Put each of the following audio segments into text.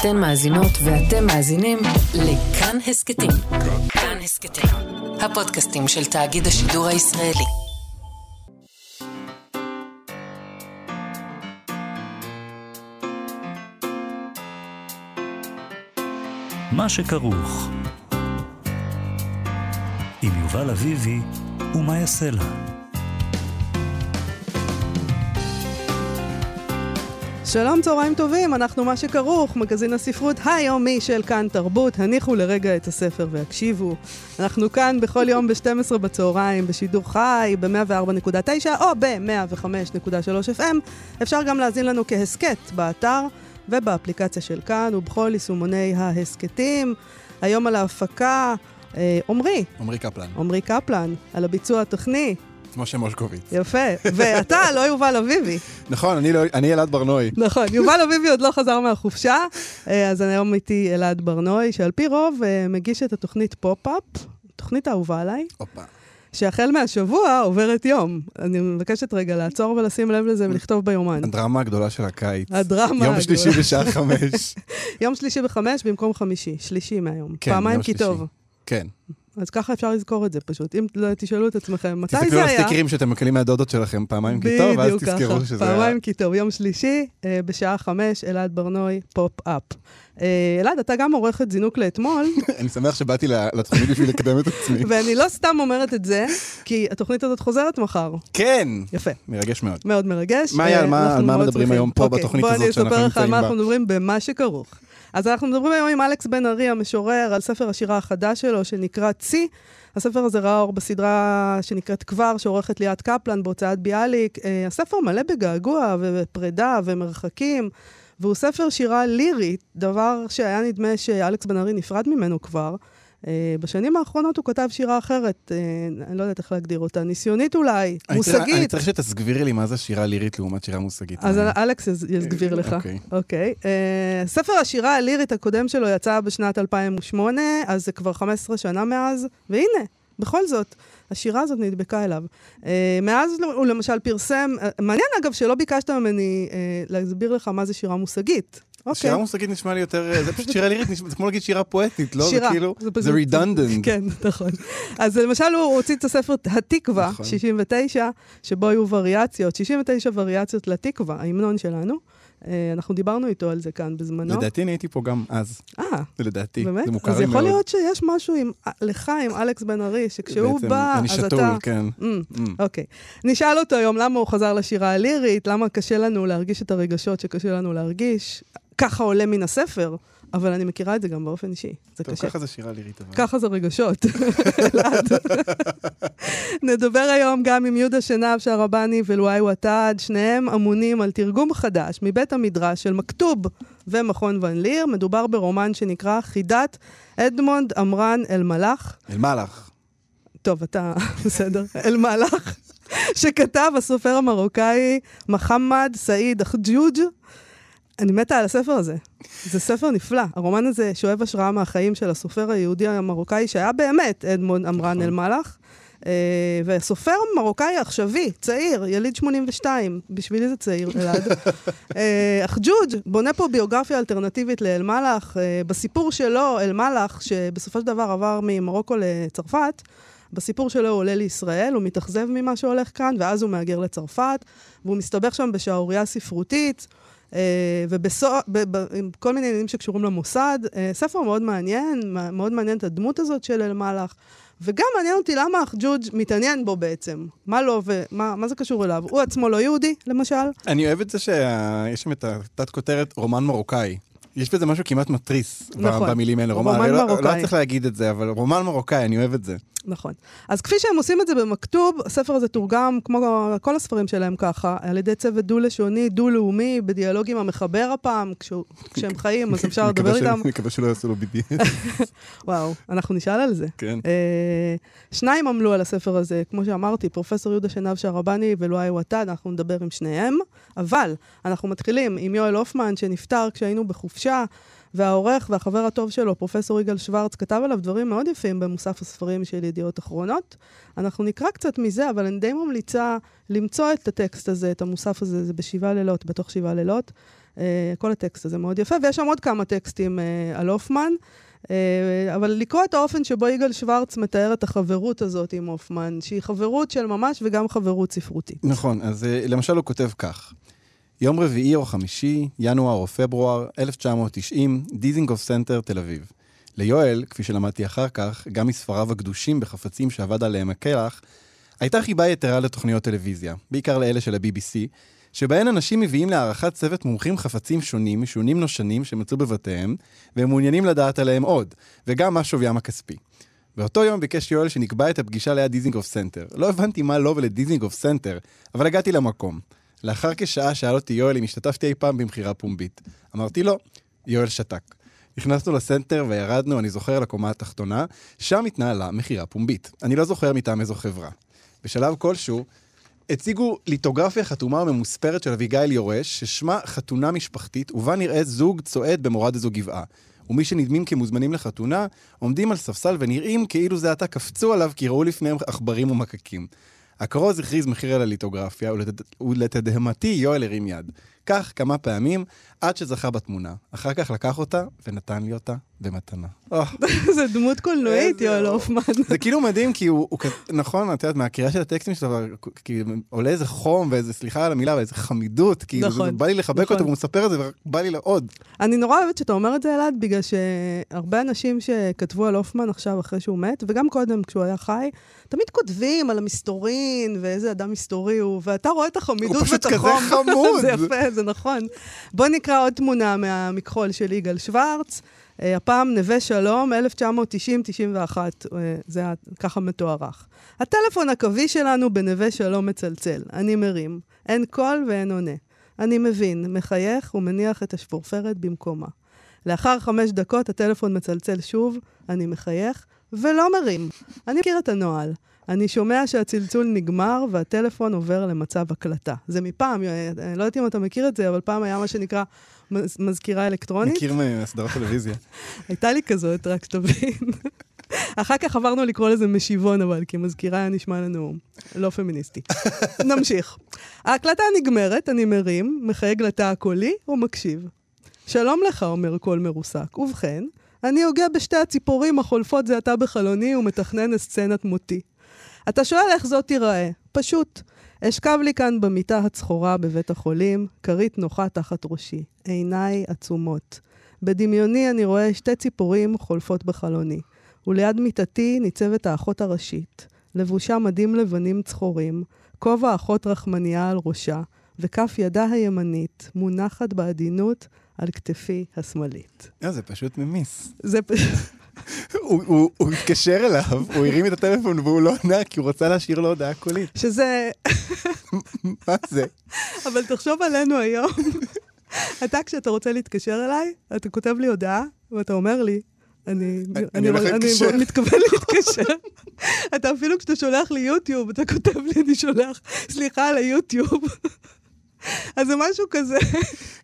אתן מאזינות ואתם מאזינים לכאן הסקטים. כאן הסקטים, הפודקאסטים של תאגיד השידור הישראלי. מה שכרוך, עם יובל אביבי ומיה סלע. שלום, צהריים טובים, אנחנו מה שכרוך, מגזין הספרות היומי של כאן תרבות. הניחו לרגע את הספר והקשיבו. אנחנו כאן בכל יום ב-12 בצהריים, בשידור חי, ב-104.9 או ב-105.3 FM. אפשר גם להזין לנו כהסקט באתר ובאפליקציה של כאן ובכל יישומוני ההסקטים. היום על ההפקה, עומרי קפלן. עומרי קפלן, על הביצוע הטכני. משה מושקוביץ. יפה. ואתה לא יובל אביבי. נכון, אני אלעד ברנוי. נכון, יובל אביבי עוד לא חזר מהחופשה, אז אני היום איתי אלעד ברנוי, שעל פי רוב מגיש את התוכנית פופ-אפ, תוכנית האהובה עליי. אופה. שהחל מהשבוע עוברת יום. אני מבקשת רגע לעצור ולשים לב לזה ולכתוב ביומן. הדרמה הגדולה של הקיץ. יום שלישי בשעה 5. יום שלישי ב-5 במקום חמישי. שלישי מהיום. פעמיים כי טוב. כן. אז ככה אפשר לזכור את זה פשוט. אם לא תשאלו את עצמכם, מתי זה היה? תסתכלו על הסטיקרים שאתם מקלים מהדודות שלכם, פעמיים כי טוב, ואז תזכרו שזה היה. פעמיים כי טוב, יום שלישי, בשעה 5, אלעד ברנוי, פופ-אפ. אלעד, אתה גם עורכת זינוק לאתמול. אני שמח שבאתי לתוכנית בשביל לקדם את עצמי. ואני לא סתם אומרת את זה, כי התוכנית הזאת חוזרת מחר. כן! יפה. מרגש מאוד. מאוד מרגש. מה היה, על מה מדברים היום פה בתוכנית הזאת שאנחנו נמצאים בה? אנחנו מדברים במה שכרוך. אז אנחנו מדברים היום עם אלכס בן-ארי המשורר על ספר השירה החדש שלו שנקרא צי. הספר הזה ראה אור בסדרה שנקראת כבר, שעורכת ליאת קפלן בהוצאת ביאליק. הספר מלא בגעגוע ופרידה ומרחקים, והוא ספר שירה לירית, דבר שהיה נדמה שאלכס בן-ארי נפרד ממנו כבר. בשנים האחרונות הוא כתב שירה אחרת, אני לא יודעת איך להגדיר אותה, ניסיונית אולי, מושגית. אני צריך שתסגבירי לי מה זה שירה לירית לעומת שירה מושגית. אז אלכס יסגביר לך. אוקיי. ספר השירה הלירית הקודם שלו יצא בשנת 2008, אז זה כבר 15 שנה מאז, והנה, בכל זאת, השירה הזאת נדבקה אליו. מאז הוא למשל פרסם, מעניין אגב שלא ביקשת ממני להסביר לך מה זה שירה מושגית. שירה מושגית נשמע לי יותר, זה פשוט שירה לירית, זה כמו להגיד שירה פואטית, לא? שירה. זה redundant. כן, נכון. אז למשל הוא הוציא את הספר התקווה, 69, שבו היו וריאציות, 69 וריאציות לתקווה, ההמנון שלנו. אנחנו דיברנו איתו על זה כאן בזמנו. לדעתי אני הייתי פה גם אז. לדעתי. באמת? אז יכול להיות שיש משהו לך עם אלכס בן-ארי, שכשהוא בא, אז אתה... אני שתול, כן. אוקיי. נשאל אותו היום למה הוא חזר לשירה הלירית, למה קשה לנו להרגיש את הרגשות שקשה לנו להרגיש. ככה עולה מן הספר, אבל אני מכירה את זה גם באופן אישי. זה טוב, קשה. ככה זה שירה לירית. אבל. ככה זה רגשות. נדבר היום גם עם יהודה שנהב שהרבני ולואי ותד, שניהם אמונים על תרגום חדש מבית המדרש של מכתוב ומכון ון ליר. מדובר ברומן שנקרא חידת אדמונד אמרן אלמלך. אלמלך. טוב, אתה בסדר. אלמלך, שכתב הסופר המרוקאי מחמד סעיד אחג'וג'. אני מתה על הספר הזה. זה ספר נפלא. הרומן הזה שואב השראה מהחיים של הסופר היהודי המרוקאי, שהיה באמת אדמונד אמרן אלמלך, וסופר מרוקאי עכשווי, צעיר, יליד 82, בשבילי זה צעיר, אלעד. אחג'וג' בונה פה ביוגרפיה אלטרנטיבית לאלמלך. בסיפור שלו, אלמלך, שבסופו של דבר עבר ממרוקו לצרפת, בסיפור שלו הוא עולה לישראל, הוא מתאכזב ממה שהולך כאן, ואז הוא מאגר לצרפת, והוא מסתבך שם בשעוריה ספרותית, ובכל מיני עניינים שקשורים למוסד. ספר מאוד מעניין, מאוד מעניין את הדמות הזאת של אלמלך, וגם מעניין אותי למה אחג'וג' מתעניין בו בעצם. מה לא ומה זה קשור אליו? הוא עצמו לא יהודי, למשל. אני אוהב את זה שיש שם את התת כותרת רומן מרוקאי. יש בזה משהו כמעט מטריס במילים האלה, רומן מרוקאי. לא צריך להגיד את זה, אבל רומן מרוקאי, אני אוהב את זה. נכון. אז כפי שהם עושים את זה במכתוב, הספר הזה תורגם, כמו כל הספרים שלהם ככה, על ידי צוות דו-לשוני, דו-לאומי, בדיאלוג עם המחבר הפעם, כשהם חיים, אז אפשר לדבר איתם. מקווה שלא יעשו לו BDS. וואו, אנחנו נשאל על זה. כן. שניים עמלו על הספר הזה, כמו שאמרתי, פרופסור יהודה שנהב שהרבני ולואי ותד, אנחנו נדבר עם שניהם, אבל אנחנו מתחילים עם יואל הופמן, שנפטר כשהיינו בחופשה, והעורך והחבר הטוב שלו, פרופסור איגל שוורץ, כתב עליו דברים מאוד יפים במוסף הספרים של ידיעות אחרונות. אנחנו נקרא קצת מזה, אבל אני די ממליצה למצוא את הטקסט הזה, את המוסף הזה, זה ב7 לילות, בתוך 7 לילות. כל הטקסט הזה מאוד יפה, ויש שם עוד כמה טקסטים על הופמן, אבל לקרוא את האופן שבו איגל שוורץ מתאר את החברות הזאת עם הופמן, שהיא חברות של ממש וגם חברות ספרותית. נכון, אז למשל הוא כותב כך: יום רביעי או חמישי, ינואר או פברואר, 1990, דיזינגוף סנטר, תל אביב. ליואל, כפי שלמדתי אחר כך, גם מספריו הקדושים בחפצים שעבד עליהם הקרח, הייתה חיבה יתרה לתוכניות טלוויזיה, בעיקר לאלה של ה-BBC, שבהן אנשים מביאים להערכת צוות מומחים חפצים שונים, משונים נושנים שמצאו בבתיהם, והם מעוניינים לדעת עליהם עוד, וגם מה שוויים הכספי. באותו יום ביקש יואל שנקבע את הפגישה ליד דיזינגוף סנטר. לא הבנתי מה לו ולדיזינגוף סנטר, אבל הגעתי למקום. לאחר כשעה שאל אותי יואל אם השתתפתי אי פעם במחירה פומבית. אמרתי לו, יואל שתק. נכנסנו לסנטר וירדנו, אני זוכר, לקומה התחתונה, שם התנהלה מחירה פומבית. אני לא זוכר מטעם איזו חברה. בשלב כלשהו, הציגו ליטוגרפיה חתומה וממוספרת של אביגיל יורש, ששמה חתונה משפחתית, ובה נראה זוג צועד במורד איזו גבעה. ומי שנדמים כמוזמנים לחתונה, עומדים על ספסל ונראים כאילו זה עתה קפצו עליו, כי ראו לפניהם עכברים ומקקים. הכרוז הכריז מחיר על הליטוגרפיה, ולתדהמתי יואל הרים יד. כך כמה פעמים, עד שזכה בתמונה. אחר כך לקח אותה, ונתן לי אותה במתנה. זה דמות קולנועית, יואל הופמן. זה כאילו מדהים, כי הוא, נכון, את יודעת, מהקריאה של הטקסטים שלו, עולה איזה חום, ואיזה, סליחה על המילה, ואיזה חמידות, כי בא לי לחבק אותו, והוא מספר את זה, ובא לי לעוד. אני נורא אוהבת שאתה אומר את זה, אלעד, בגלל שהרבה אנשים שכתבו על הופמן עכשיו, אחרי שהוא מת, וגם קודם, כשהוא היה חי, תמיד כותבים על המסתורין, ואיזה אדם מסתורי הוא, ואתה רואה את החמידות ואת החום. זה יפה, זה נכון. בוא נקרא עוד תמונה מהמכחול של איגל שוורץ, הפעם נווה שלום, 1990-91, זה ככה מתוארך. הטלפון הקווי שלנו בנווה שלום מצלצל, אני מרים, אין קול ואין עונה. אני מבין, מחייך ומניח את השפורפרת במקומה. לאחר 5 דקות הטלפון מצלצל שוב, אני מחייך ולא מרים. אני מכיר את הנועל. אני שומע שהצלצול נגמר, והטלפון עובר למצב הקלטה. זה מפעם, לא יודעת אם אתה מכיר את זה, אבל פעם היה מה שנקרא מזכירה אלקטרונית. מכיר מהסדרת טלוויזיה. הייתה לי כזאת, רק שתבין. אחר כך עברנו לקרוא לזה משיבון, אבל כי מזכירה היה נשמע לנו לא פמיניסטי. נמשיך. ההקלטה נגמרת, אני מרים, מחייג לתא הקולי, ומקשיב. שלום לך, אומר קול מרוסק. ובכן, אני הוגה בשתי הציפורים החולפות זה אתה בחלוני, ומתכנן סצנת מותי. אתה שואל איך זאת תיראה? פשוט. אשכב לי כאן במיטה הצחורה בבית החולים, כרית נוחה תחת ראשי, עיניי עצומות. בדמיוני אני רואה 2 ציפורים חולפות בחלוני, וליד מיטתי ניצבת האחות הראשית, לבושה מדים לבנים צחורים, כובע אחות רחמניה על ראשה, וכף ידה הימנית מונחת בעדינות על כתפי השמאלית. זה פשוט ממיס. זה פשוט... הוא התקשר אליו, הוא הרים את הטלפון והוא לא עונה, כי הוא רוצה להשאיר לו הודעה קולית. שזה... מה זה? אבל תחשוב עלינו היום. אתה כשאתה רוצה להתקשר אליי, אתה כותב לי הודעה, ואתה אומר לי, אני מתכוון להתקשר. אתה אפילו כשאתה שולח לי יוטיוב, אתה כותב לי, אני שולח, סליחה על היוטיוב. אז זה משהו כזה.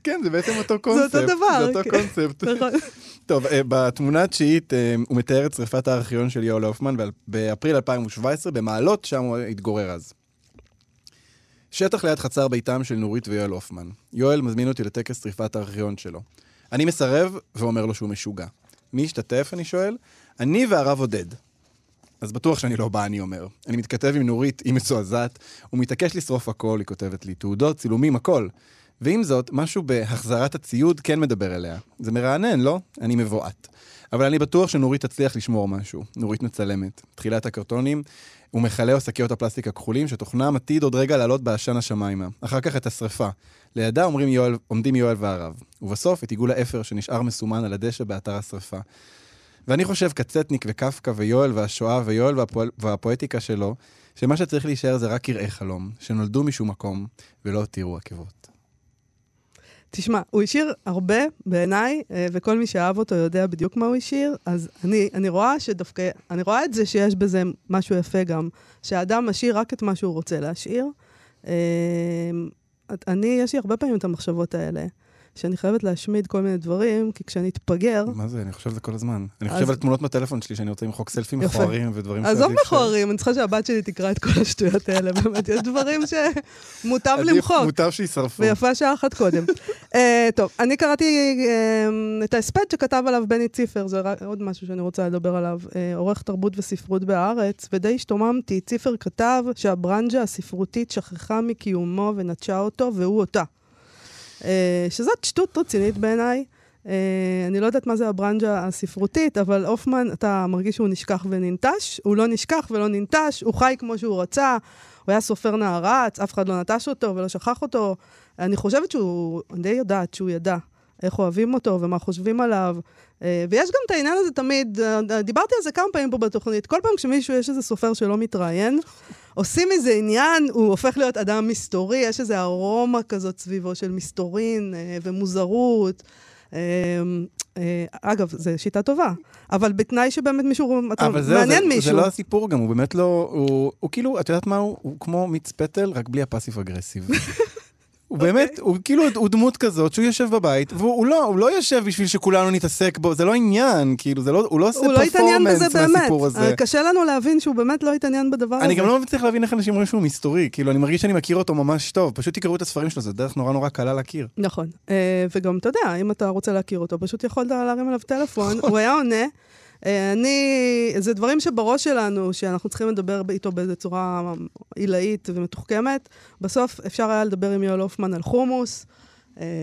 כן, זה בעצם אותו קונספט. זה אותו דבר. זה אותו קונספט. נכון. טוב, בתמונה התשיעית הוא מתאר את שריפת הארכיון של יואל הופמן באפריל 2017 במעלות, שם הוא התגורר אז. שטח ליד חצר ביתם של נורית ויואל הופמן. יואל מזמין אותי לטקס שריפת הארכיון שלו. אני מסרב ואומר לו שהוא משוגע. מי השתתף, אני שואל? אני והרב עודד. אז בטוח שאני לא בא, אני אומר. אני מתכתב עם נורית, היא מצועזעת, הוא מתעקש לשרוף הכל, היא כותבת לי, תעודות, צילומים, הכל. ועם זאת, משהו בהחזרת הציוד כן מדבר אליה. זה מרענן, לא? אני מבועת. אבל אני בטוח שנורית תצליח לשמור משהו. נורית מצלמת. תחילת הקרטונים, ומחלה או שקיות הפלסטיק הכחולים, שתוכנם עתיד עוד רגע לעלות בעשן השמיימה. אחר כך את השריפה. לידה עומדים יואל והרב. ובסוף את עיגול האפר שנשאר מסומן על הדשא באתר השריפה. ואני חושב קצטניק וקפקא ויואל והשואה ויואל והפואטיקה שלו, שמה שצריך להישאר זה רק יראי חלום, שנולדו משום מקום ולא הותירו עקבות. תשמע, הוא השאיר הרבה בעיניי, וכל מי שאהב אותו יודע בדיוק מה הוא השאיר, אז אני רואה שדווקא, אני רואה את זה שיש בזה משהו יפה גם, שהאדם משאיר רק את מה שהוא רוצה להשאיר. יש לי הרבה פעמים את המחשבות האלה, שאני חייבת להשמיד כל מיני דברים, כי כשאני אתפגר... מה זה? אני חושב על זה כל הזמן. אני חושב על תמונות מהטלפון שלי, שאני רוצה למחוק סלפים מכוערים ודברים... אז עזוב מכוערים, אני צריכה שהבת שלי תקרא את כל השטויות האלה, באמת, יש דברים שמוטב למחוק. מוטב שישרפו. ויפה שעה אחת קודם. טוב, אני קראתי את ההספד שכתב עליו בני ציפר, זה עוד משהו שאני רוצה לדבר עליו, עורך תרבות וספרות בארץ, ודי השתוממתי, ציפר כתב שהברנז'ה הספרותית שכחה מקיומו ונטשה אותו, והוא אותה. שזאת שטות רצינית בעיניי. אני לא יודעת מה זה הברנז'ה הספרותית, אבל הופמן, אתה מרגיש שהוא נשכח וננטש, הוא לא נשכח ולא ננטש, הוא חי כמו שהוא רצה, הוא היה סופר נערץ, אף אחד לא נטש אותו ולא שכח אותו. אני חושבת שהוא, אני די יודעת שהוא ידע איך אוהבים אותו ומה חושבים עליו, ויש גם את העניין הזה תמיד, דיברתי על זה כמה פעמים פה בתוכנית, כל פעם כשמישהו יש איזה סופר שלא מתראיין, עושים איזה עניין, הוא הופך להיות אדם מסתורי, יש איזה ארומה כזאת סביבו של מסתורין ומוזרות, אגב, זו שיטה טובה, אבל בתנאי שבאמת מישהו מעניין מישהו. זה לא הסיפור גם, הוא באמת לא, הוא כאילו, את יודעת מה הוא? הוא כמו מיץ פטל, רק בלי הפאסיב אגרסיב. הוא באמת, הוא כאילו, הוא דמות כזאת שהוא יושב בבית, והוא לא יושב בשביל שכולנו נתעסק בו, זה לא עניין, כאילו, הוא לא עושה פרפורמנס מהסיפור הזה. קשה לנו להבין שהוא באמת לא התעניין בדבר הזה. אני גם לא מצליח להבין איך אנשים אומרים שהוא מסתורי, כאילו, אני מרגיש שאני מכיר אותו ממש טוב, פשוט תקראו את הספרים שלו, זה דרך נורא נורא קלה להכיר. נכון, וגם אתה יודע, אם אתה רוצה להכיר אותו, פשוט יכולת להרים עליו טלפון, הוא היה עונה, זה דברים שבראש שלנו, שאנחנו צריכים לדבר איתו באיזו צורה עילאית ומתוחכמת. בסוף אפשר היה לדבר עם יואל הופמן על חומוס. אני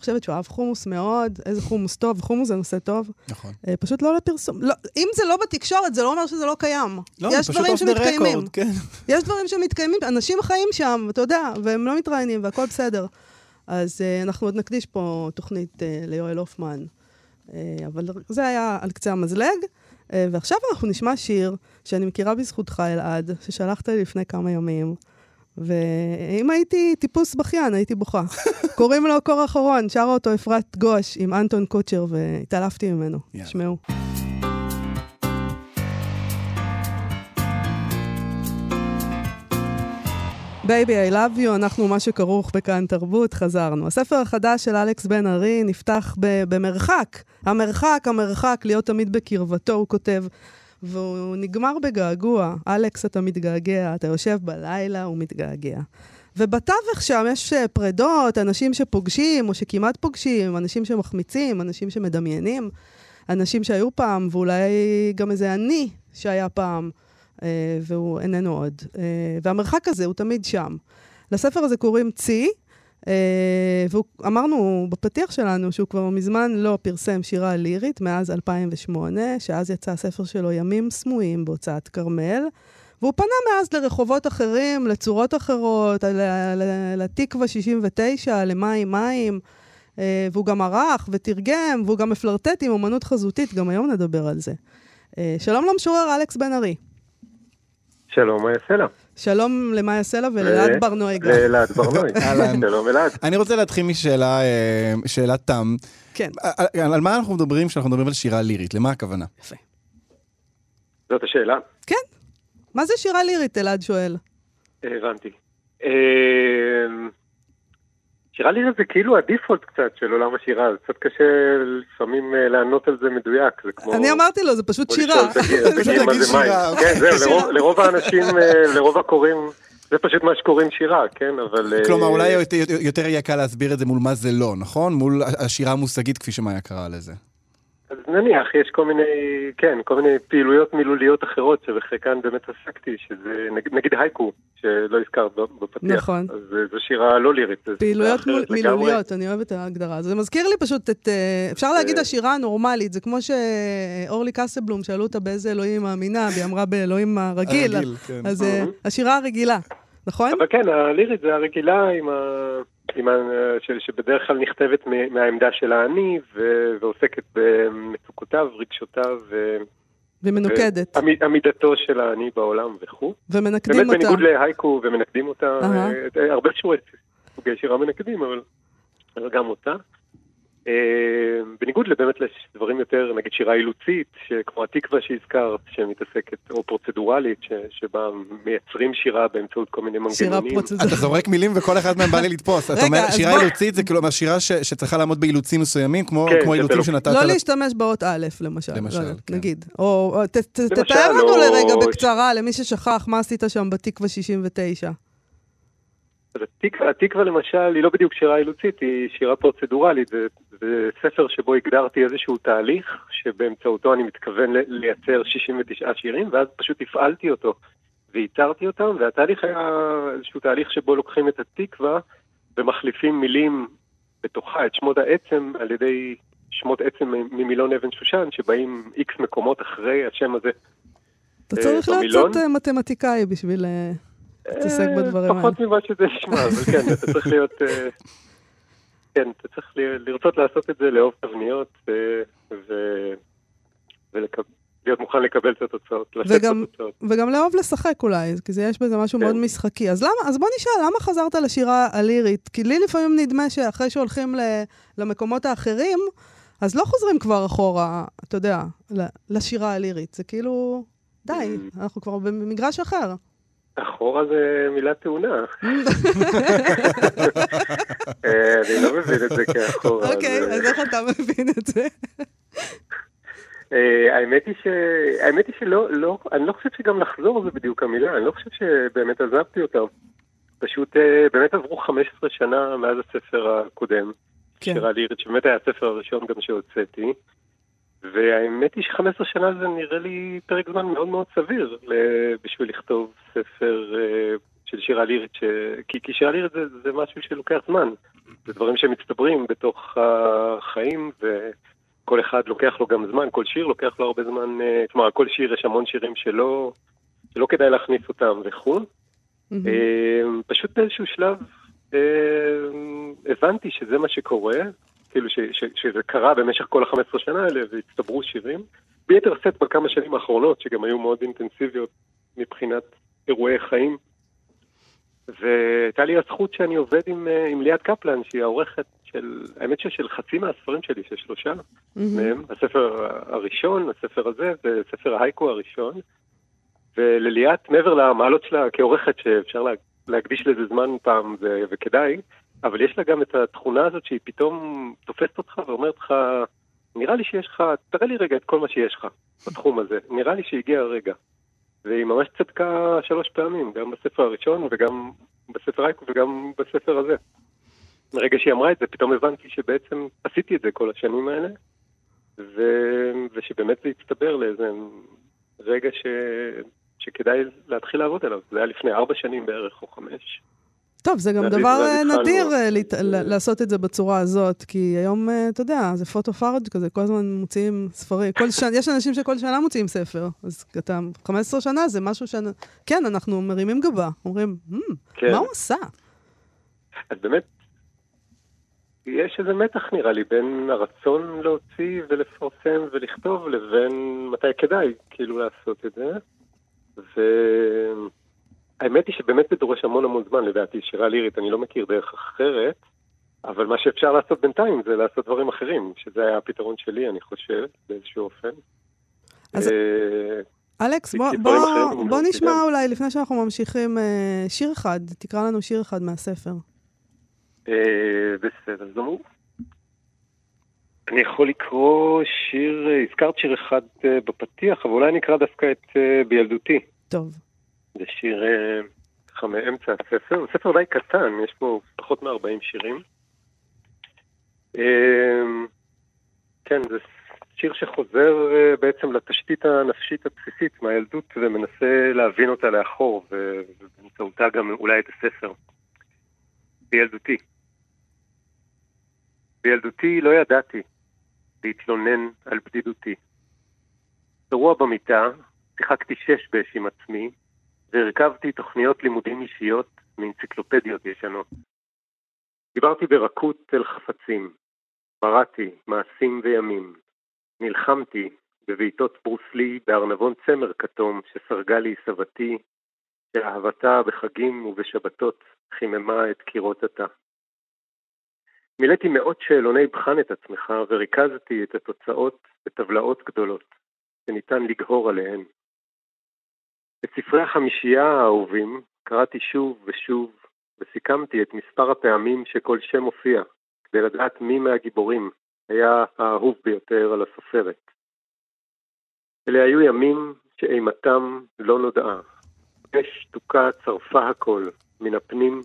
חושבת שהוא אהב חומוס מאוד. איזה חומוס טוב, חומוס זה נושא טוב. נכון. פשוט לא לפרסום. אם זה לא בתקשורת, זה לא אומר שזה לא קיים. יש דברים שמתקיימים. יש דברים שמתקיימים, אנשים חיים שם, אתה יודע, והם לא מתראיינים, והכל בסדר. אז אנחנו עוד נקדיש פה תוכנית ליואל הופמן. אבל זה היה על קצה המזלג, ועכשיו אנחנו נשמע שיר שאני מכירה בזכותך, אלעד, ששלחת לי לפני כמה ימים, ואם הייתי טיפוס בכיין, הייתי בוכה. קוראים לו קור אחרון, שרה אותו אפרת גוש עם אנטון קוצ'ר, והתעלפתי ממנו. שמעו. בייבי, I love you, אנחנו מה שכרוך בכאן תרבות, חזרנו. הספר החדש של אלכס בן-ארי נפתח במרחק. המרחק, להיות תמיד בקרבתו, הוא כותב, והוא נגמר בגעגוע. אלכס, אתה מתגעגע, אתה יושב בלילה, הוא מתגעגע. ובתווך שם יש פרדות, אנשים שפוגשים או שכמעט פוגשים, אנשים שמחמיצים, אנשים שמדמיינים, אנשים שהיו פעם, ואולי גם איזה אני שהיה פעם. והוא איננו עוד. והמרחק הזה הוא תמיד שם. לספר הזה קוראים צי, ואמרנו בפתיח שלנו שהוא כבר מזמן לא פרסם שירה לירית, מאז 2008, שאז יצא הספר שלו ימים סמויים בהוצאת כרמל, והוא פנה מאז לרחובות אחרים, לצורות אחרות, לתקווה 69, למים, והוא גם ערך ותרגם, והוא גם מפלרטט עם אומנות חזותית, גם היום נדבר על זה. שלום למשורר אלכס בן-ארי. שלום, מיה סלע. שלום למיה סלע ולאלעד ברנוי. לאלעד ברנוי. שלום, אלעד. אני רוצה להתחיל משאלה, שאלת תם. כן. על מה אנחנו מדברים כשאנחנו מדברים על שירה לירית? למה הכוונה? יפה. זאת השאלה? כן. מה זה שירה לירית, אלעד שואל? הבנתי. שירה לירית זה כאילו הדיפולט קצת של עולם השירה, זה קצת קשה לפעמים לענות על זה מדויק. אני אמרתי לו, זה פשוט שירה. לרוב הקוראים, זה פשוט מה שקוראים שירה, כן? כלומר, אולי יותר יהיה קל להסביר את זה מול מה זה לא, נכון? מול השירה המושגית כפי שמאיה קראה לזה. אז נניח, יש כל מיני פעילויות מילוליות אחרות שבחלקן באמת עסקתי, שזה נגיד הייקו, שלא הזכרת בפתיח. נכון. אז זו שירה לא לירית. פעילויות מילוליות, אני אוהבת ההגדרה. זה מזכיר לי פשוט את, אפשר להגיד השירה הנורמלית, זה כמו שאורלי קסבלום שאלו אותה באיזה אלוהים מאמינה, והיא אמרה באלוהים הרגיל. אז השירה הרגילה, נכון? אבל כן, הלירית זה הרגילה עם ה... שבדרך כלל נכתבת מהעמדה של האני, ועוסקת במצוקותיו, רגשותיו, ומנוקדת. עמידתו של האני בעולם וכו'. ומנקדים אותה. באמת בניגוד להייקו, ומנקדים אותה. הרבה שירי שירה מנקדים, אבל גם אותה. בניגוד לבאמת לדברים יותר, נגיד שירה אילוצית, כמו התקווה שהזכרת, שמתעסקת, או פרוצדורלית, שבה מייצרים שירה באמצעות כל מיני מנגנונים. אתה זורק מילים וכל אחד מהם בא לי לתפוס. אתה אומר, שירה אילוצית זה כלומר שירה שצריכה לעמוד באילוצים מסוימים, כמו אילוצים שנתת. לא להשתמש באות א', למשל. נגיד. או תתאר לנו לרגע בקצרה, למי ששכח, מה עשית שם בתקווה 69? התקווה למשל היא לא בדיוק שירה אילוצית, היא שירה פרוצדורלית. זה ספר שבו הגדרתי איזשהו תהליך שבאמצעותו אני מתכוון לייצר 69 שירים, ואז פשוט הפעלתי אותו וייצרתי אותם, והתהליך היה איזשהו תהליך שבו לוקחים את התקווה ומחליפים מילים בתוכה, את שמות העצם, על ידי שמות עצם ממילון אבן שושן, שבאים איקס מקומות אחרי השם הזה. אתה צריך לעשות מתמטיקאי בשביל... תסק בדברים. פחות ממה שזה נשמע, אבל כן, אתה צריך להיות... כן, אתה צריך לרצות לעשות את זה, לאהוב תבניות, ולהיות מוכן לקבל את התוצאות. וגם לאהוב לשחק אולי, כי יש בזה משהו מאוד משחקי. אז בוא נשאל, למה חזרת לשירה הלירית? כי לי לפעמים נדמה שאחרי שהולכים למקומות האחרים, אז לא חוזרים כבר אחורה, אתה יודע, לשירה הלירית. זה כאילו, די, אנחנו כבר במגרש אחר. אחורה זה מילה טעונה. אני לא מבין את זה כאחורה. אוקיי, אז איך אתה מבין את זה? האמת היא שלא, אני לא חושב שגם לחזור זה בדיוק המילה, אני לא חושב שבאמת עזבתי אותה. פשוט באמת עברו 15 שנה מאז הספר הקודם, שירה לירית, שבאמת היה הספר הראשון גם שהוצאתי. והאמת היא ש15 שנה זה נראה לי פרק זמן מאוד מאוד סביר בשביל לכתוב ספר של שירה לירית, כי שירה לירית זה משהו שלוקח זמן. זה דברים שמצטברים בתוך החיים, וכל אחד לוקח לו גם זמן, כל שיר לוקח לו הרבה זמן, כלומר, כל שיר יש המון שירים שלא כדאי להכניס אותם וכו'. פשוט באיזשהו שלב הבנתי שזה מה שקורה, כאילו שזה קרה במשך כל 15 שנה האלה, והצטברו שירים. ביתר סט בכמה שנים האחרונות, שגם היו מאוד אינטנסיביות מבחינת אירועי חיים. והייתה לי הזכות שאני עובד עם ליאת קפלן, שהיא העורכת של, האמת ששל חצי מהספרים שלי, של 3 מהם. הספר הראשון, הספר הזה, וספר ההייקו הראשון. ולליאת, מעבר למעלות שלה כעורכת, שאפשר להקדיש לזה זמן פעם, וכדאי, אבל יש לה גם את התכונה הזאת שהיא פתאום תופסת אותך ואומרת לך, נראה לי שיש לך, תראה לי רגע את כל מה שיש לך בתחום הזה, נראה לי שהגיע הרגע. והיא ממש צדקה 3 פעמים, גם בספר הראשון וגם בספר אייקו וגם בספר הזה. ברגע שהיא אמרה את זה, פתאום הבנתי שבעצם עשיתי את זה כל השנים האלה, ושבאמת זה הצטבר לאיזה רגע שכדאי להתחיל לעבוד עליו. זה היה לפני 4 שנים בערך או 5. טוב, זה גם דבר נדיר לעשות את זה בצורה הזאת, כי היום, אתה יודע, זה פוטו פארד כזה, כל הזמן מוציאים ספרים, יש אנשים שכל שנה מוציאים ספר, אז 15 שנה זה משהו כן, אנחנו מרימים גבה, אומרים, מה הוא עשה? אז באמת, יש איזה מתח נראה לי, בין הרצון להוציא ולפרסם ולכתוב, לבין מתי כדאי כאילו לעשות את זה, האמת היא שבאמת זה דורש המון המון זמן, לדעתי, שירה לירית, אני לא מכיר דרך אחרת, אבל מה שאפשר לעשות בינתיים זה לעשות דברים אחרים, שזה היה הפתרון שלי, אני חושב, באיזשהו אופן. אז אלכס, בוא נשמע אולי, לפני שאנחנו ממשיכים, שיר אחד, תקרא לנו שיר אחד מהספר. בסדר, זמור. אני יכול לקרוא שיר, הזכרת שיר אחד בפתיח, אבל אולי אני אקרא דווקא את בילדותי. טוב. זה שיר מאמצע הספר, ספר די קטן, יש פה פחות מ-40 שירים. כן, זה שיר שחוזר בעצם לתשתית הנפשית הבסיסית מהילדות, ומנסה להבין אותה לאחור, ובאמצעותה גם אולי את הספר. בילדותי. בילדותי לא ידעתי להתלונן על בדידותי. תרוע במיטה, שיחקתי 6 עם עצמי, והרכבתי תוכניות לימודים אישיות מאנציקלופדיות ישנות. דיברתי ברכות אל חפצים, מראתי מעשים וימים, נלחמתי בביתות ברוסלי בארנבון צמר כתום שסרגה לי סבתי, שאהבתה בחגים ובשבתות חיממה את קירות התא. מילאתי מאות שאלוני בחן את עצמך וריכזתי את התוצאות בטבלאות גדולות שניתן לגהור עליהן. את ספרי החמישייה האהובים קראתי שוב ושוב וסיכמתי את מספר הפעמים שכל שם הופיע כדי לדעת מי מהגיבורים היה האהוב ביותר על הסופרת. אלה היו ימים שאימתם לא נודעה. אש תוקה צרפה הכל מן הפנים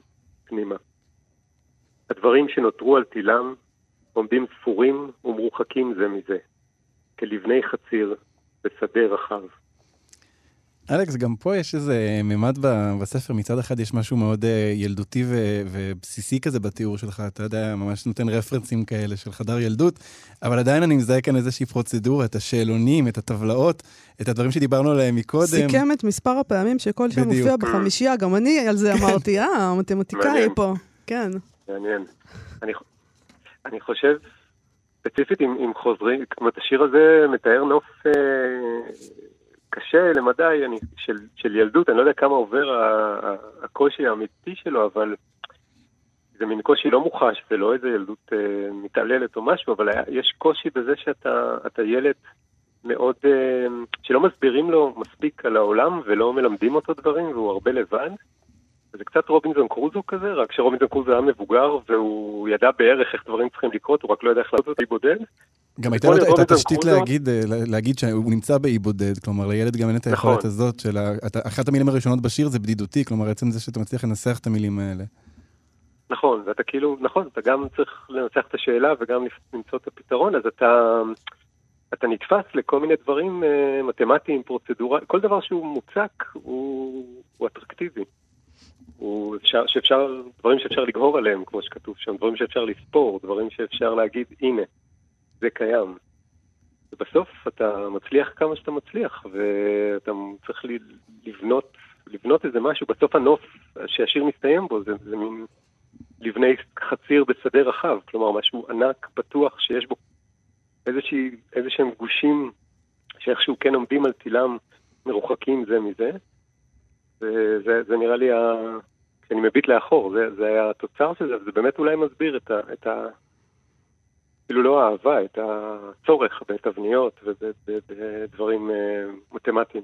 פנימה. הדברים שנותרו על תילם עומדים ספורים ומרוחקים זה מזה, כלבני חציר בשדה רחב. אלכס, גם פה יש איזה ממד בספר, מצד אחד יש משהו מאוד ילדותי ובסיסי כזה בתיאור שלך, אתה יודע, ממש נותן רפרנסים כאלה של חדר ילדות, אבל עדיין אני מזהה כאן איזושהי פרוצדורה, את השאלונים, את הטבלאות, את הדברים שדיברנו עליהם מקודם. סיכם את מספר הפעמים שכל שם מופיע בחמישייה, גם אני על זה אמרתי, המתמטיקאי פה, כן. מעניין. אני חושב, ספציפית אם חוזרים, כמו את השיר הזה מתאר נוף קשה למדי, של ילדות, אני לא יודע כמה עובר הקושי האמיתי שלו, אבל זה מין קושי לא מוחש, זה לא איזה ילדות מתעללת או משהו, אבל יש קושי בזה שאתה ילד מאוד, שלא מסבירים לו מספיק על העולם, ולא מלמדים אותו דברים, והוא הרבה לבד. זה קצת רובינזון קרוזו כזה, רק שרובינזון קרוזו היה מבוגר, והוא ידע בערך איך דברים צריכים לקרות, הוא רק לא ידע איך לעשות אותו בודד. גם הייתה לו את התשתית להגיד שהוא נמצא באי-בודד, כלומר לילד גם אין את היכולת הזאת של... אחת המילים הראשונות בשיר זה בדידותי, כלומר עצם זה שאתה מצליח לנסח את המילים האלה. נכון, ואתה כאילו, נכון, אתה גם צריך לנסח את השאלה וגם למצוא את הפתרון, אז אתה נתפס לכל מיני דברים מתמטיים, פרוצדורה, כל דבר שהוא מוצק הוא אטרקטיבי. שאפשר, דברים שאפשר לגהור עליהם, כמו שכתוב שם, דברים שאפשר לספור, דברים שאפשר להגיד, הנה, זה קיים. ובסוף אתה מצליח כמה שאתה מצליח, ואתה צריך לבנות איזה משהו. בסוף הנוף שהשיר מסתיים בו, זה מין לבני חציר בשדה רחב, כלומר משהו ענק, פתוח, שיש בו איזשהם גושים שאיכשהו כן עומדים על תילם, מרוחקים זה מזה. זה נראה לי, כשאני מביט לאחור, זה היה התוצר של זה, וזה באמת אולי מסביר את ה... אפילו לא האהבה, את הצורך בתבניות ובדברים מתמטיים.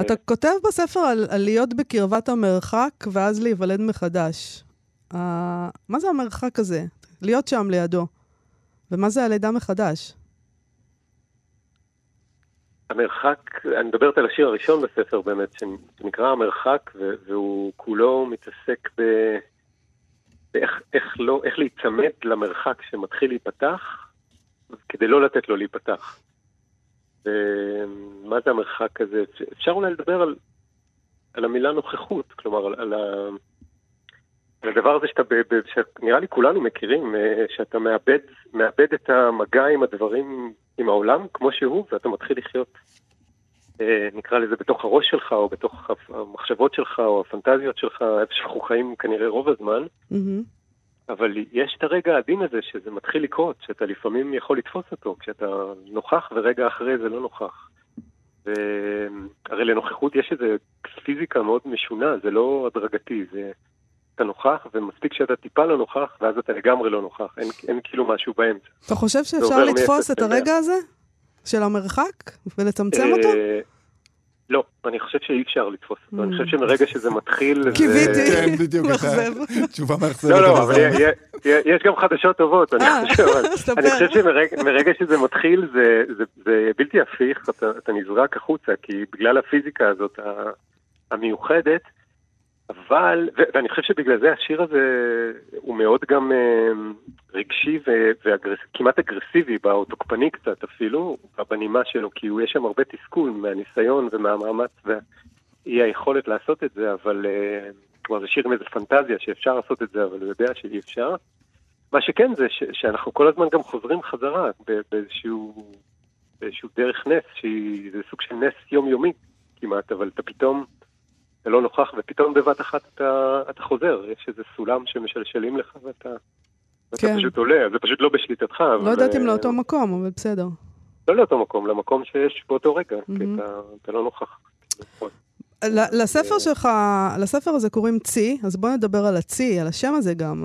אתה כותב בספר על להיות בקרבת המרחק, ואז להיוולד מחדש. מה זה המרחק הזה? להיות שם לידו. ומה זה הלידה מחדש? המרחק, אני מדברת על השיר הראשון בספר באמת, שנקרא המרחק, והוא כולו מתעסק איך להיצמד למרחק שמתחיל להיפתח, כדי לא לתת לו להיפתח. ומה זה המרחק הזה? אפשר אולי לדבר על המילה נוכחות, כלומר, על הדבר הזה שנראה לי כולנו מכירים, שאתה מאבד את המגע עם הדברים, עם העולם כמו שהוא, ואתה מתחיל לחיות, נקרא לזה, בתוך הראש שלך, או בתוך המחשבות שלך, או הפנטזיות שלך, איפה שאנחנו חיים כנראה רוב הזמן. אבל יש את הרגע העדין הזה, שזה מתחיל לקרות, שאתה לפעמים יכול לתפוס אותו, כשאתה נוכח, ורגע אחרי זה לא נוכח. הרי לנוכחות יש איזו פיזיקה מאוד משונה, זה לא הדרגתי, זה... אתה נוכח, ומספיק שאתה טיפה לא נוכח, ואז אתה לגמרי לא נוכח. אין כאילו משהו באמצע. אתה חושב שאפשר לתפוס את הרגע הזה? של המרחק? ולצמצם אותו? לא, אני חושב שאי אפשר לתפוס אותו. אני חושב שמרגע שזה מתחיל... קיביתי, מחזב. תשובה מחזבת. לא, אבל יש גם חדשות טובות. אני חושב שמרגע שזה מתחיל, זה בלתי הפיך, אתה נזרק החוצה, כי בגלל הפיזיקה הזאת המיוחדת, אבל, ואני חושב שבגלל זה השיר הזה הוא מאוד גם רגשי וכמעט אגרסיבי, באוטוקפני קצת אפילו, בנימה שלו, כי יש שם הרבה תסכול מהניסיון ומהמאמץ והיא היכולת לעשות את זה, אבל כלומר זה שיר עם איזו פנטזיה שאפשר לעשות את זה, אבל הוא יודע שאי אפשר. מה שכן זה שאנחנו כל הזמן גם חוזרים חזרה באיזשהו דרך נס, שזה סוג של נס יומיומי כמעט, אבל אתה פתאום... אתה לא נוכח, ופתאום בבת אחת אתה חוזר. יש איזה סולם שמשלשלים לך, ואתה פשוט עולה. זה פשוט לא בשליטתך. לא יודעת אם לאותו מקום, אבל בסדר. לא לאותו מקום, למקום שיש באותו רגע, כי אתה לא נוכח. לספר שלך, לספר הזה קוראים צי, אז בוא נדבר על הצי, על השם הזה גם.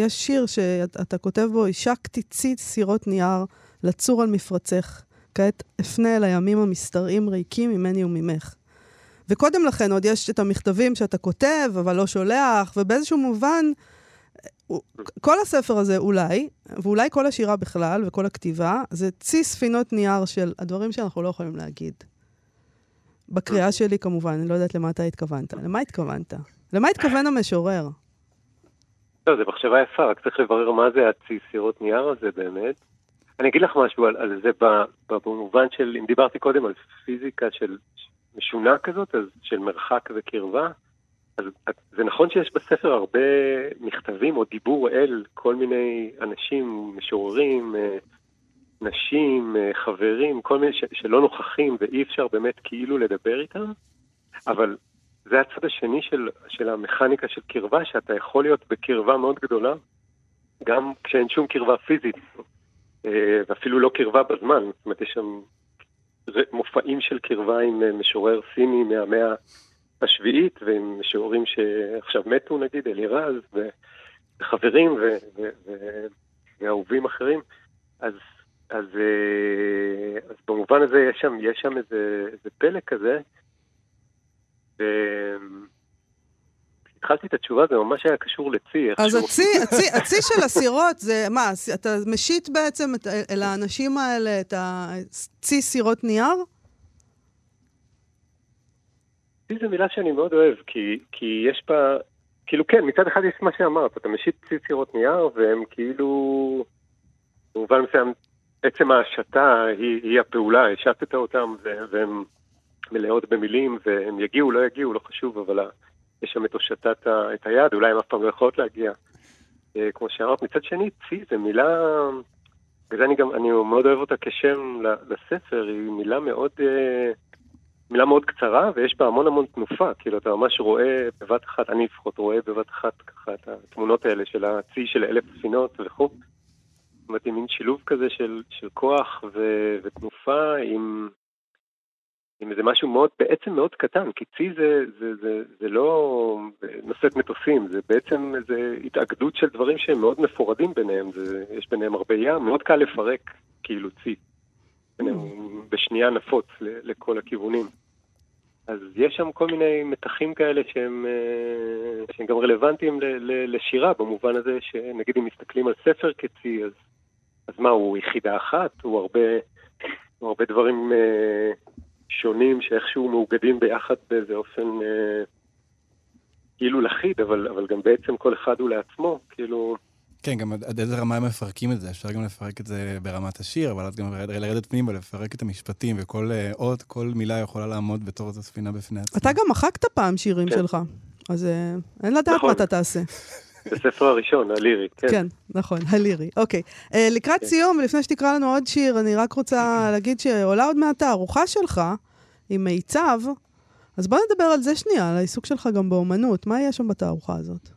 יש שיר שאתה כותב בו, השקתי צי סירות נייר לצור על מפרצך, כעת אפנה אל הימים המסתרעים ריקים ממני וממך. וקודם לכן עוד יש את המכתבים שאתה כותב, אבל לא שולח, ובאיזשהו מובן, כל הספר הזה אולי, ואולי כל השירה בכלל וכל הכתיבה, זה צי ספינות נייר של הדברים שאנחנו לא יכולים להגיד. בקריאה שלי כמובן, אני לא יודעת למה אתה התכוונת. למה התכוונת? למה התכוון המשורר? לא, זה מחשבה יפה, רק צריך לברר מה זה הצי סירות נייר הזה באמת. אני אגיד לך משהו על זה במובן של, אם דיברתי קודם על פיזיקה של משונה כזאת, אז של מרחק וקרבה, אז זה נכון שיש בספר הרבה מכתבים או דיבור אל כל מיני אנשים, משוררים, נשים, חברים, כל מיני שלא נוכחים ואי אפשר באמת כאילו לדבר איתם, אבל זה הצד השני של המכניקה של קרבה, שאתה יכול להיות בקרבה מאוד גדולה, גם כשאין שום קרבה פיזית, ואפילו לא קרבה בזמן, זאת אומרת יש שם מופעים של קרבה עם משורר סיני מהמאה השביעית, ועם משוררים שעכשיו מתו נגיד, אלירז, וחברים ואהובים אחרים, אז במובן הזה יש שם איזה פלא כזה, התחלתי את התשובה, זה ממש היה קשור לצי. אז הצי של הסירות, זה מה, אתה משית בעצם אל האנשים האלה, את הצי סירות נייר? צי זו מילה שאני מאוד אוהב, כי יש בה, כאילו כן, מצד אחד יש מה שאמרת, אתה משית צי סירות נייר, והם כאילו, במובן מסוים, עצם ההשתה היא הפעולה, השתת אותם, והם מלאות במילים, והם יגיעו, לא יגיעו, לא חשוב, אבל יש שם את הושטת את היד, אולי הם אף פעם לא יכולות להגיע. כמו שאמרת, מצד שני, צי זה מילה, וזה אני מאוד אוהב אותה כשם לספר, היא מילה מאוד קצרה, ויש בה המון המון תנופה, כאילו אתה ממש רואה בבת אחת, אני לפחות רואה בבת אחת ככה את התמונות האלה של הצי של 1,000 ספינות וכו'. זאת אומרת, עם מין שילוב כזה של כוח ותנופה עם איזה משהו מאוד, בעצם מאוד קטן, כי צי זה לא נושאת מטוסים, זה בעצם התאגדות של דברים שהם מאוד מפורדים ביניהם, יש ביניהם הרבה ים, מאוד קל לפרק כאילו צי, בשנייה נפוץ לכל הכיוונים. אז יש שם כל מיני מתחים כאלה שהם גם רלוונטיים לשירה, במובן הזה שנגיד אם מסתכלים על ספר כצי, אז מה, הוא יחידה אחת, הוא הרבה דברים שונים שאיכשהו מאוגדים ביחד באיזה אופן כאילו לחיד, אבל גם בעצם כל אחד הוא לעצמו, כאילו. כן, גם עד איזה רמה הם מפרקים את זה, אפשר גם לפרק את זה ברמת השיר, אבל אז גם לרדת פנימה, לפרק את המשפטים, וכל עוד, כל מילה יכולה לעמוד בתור איזו ספינה בפני עצמה. אתה גם מחקת פעם שירים שלך, אז אין לדעת מה אתה תעשה. בספר הראשון, הלירי. כן, נכון, הלירי, אוקיי. לקראת סיום, לפני שתקרא לנו עוד שיר, אני רק רוצה להגיד שעולה עוד מעט הארוחה שלך, עם מיצב, אז בוא נדבר על זה שנייה, על העיסוק שלך גם באומנות, מה יהיה שם בתערוכה הזאת?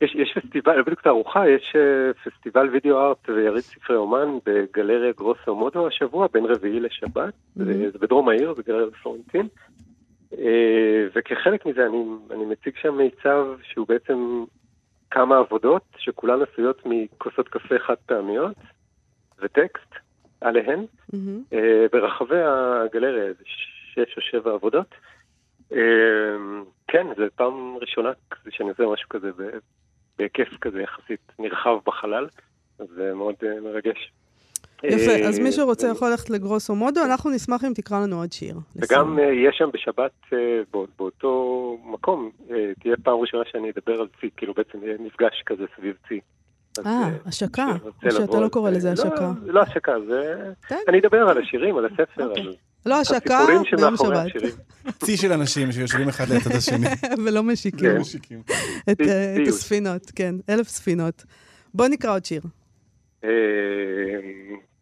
יש פסטיבל, בדיוק תערוכה, יש פסטיבל וידאו ארט ויריד ספרי אומן בגלריה גרוסו מודו השבוע, בין רביעי לשבת, זה בדרום העיר, בגלריה פלורנטין, וכחלק מזה אני מציג שם מיצב שהוא בעצם כמה עבודות, שכולן עשויות מכוסות קפה חד פעמיות, וטקסט עליהן, ברחבי הגלריה, 6 או 7 עבודות, כן, זה פעם ראשונה שאני עושה משהו כזה בהיקף כזה יחסית נרחב בחלל, זה מאוד מרגש. יפה, אז מי שרוצה יכול ללכת לגרוסו מודו, אנחנו נשמח אם תקרא לנו עוד שיר. וגם יש שם בשבת באותו מקום, תהיה פעם ראשונה שאני אדבר על צי, כאילו בעצם יהיה מפגש כזה סביב צי. השקה, שאתה לא קורא לזה השקה. לא השקה, אני אדבר על השירים, על הספר, על לא השקה, ביום שבת. צי של אנשים שיושבים אחד לצד השני. ולא משיקים. את הספינות, כן, 1,000 ספינות. בוא נקרא עוד שיר.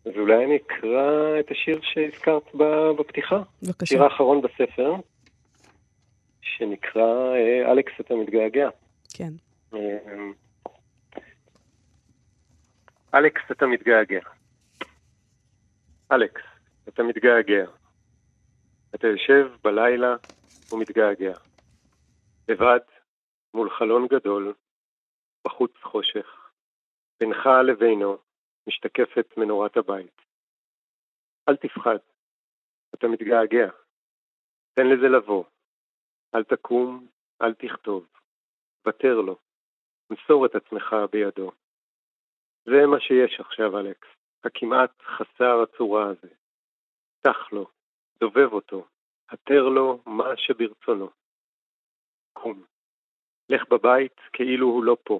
אז אולי אני אקרא את השיר שהזכרת בפתיחה. בבקשה. שיר האחרון בספר, שנקרא אלכס אתה מתגעגע. כן. אלכס אתה מתגעגע. אלכס, אתה מתגעגע. אתה יושב בלילה ומתגעגע. לבד, מול חלון גדול, בחוץ חושך. בינך לבינו משתקפת מנורת הבית. אל תפחד, אתה מתגעגע. תן לזה לבוא. אל תקום, אל תכתוב. ותר לו. מסור את עצמך בידו. זה מה שיש עכשיו, אלכס. הכמעט חסר הצורה הזה. תח לו, דובב אותו, התר לו מה שברצונו. קום. לך בבית כאילו הוא לא פה.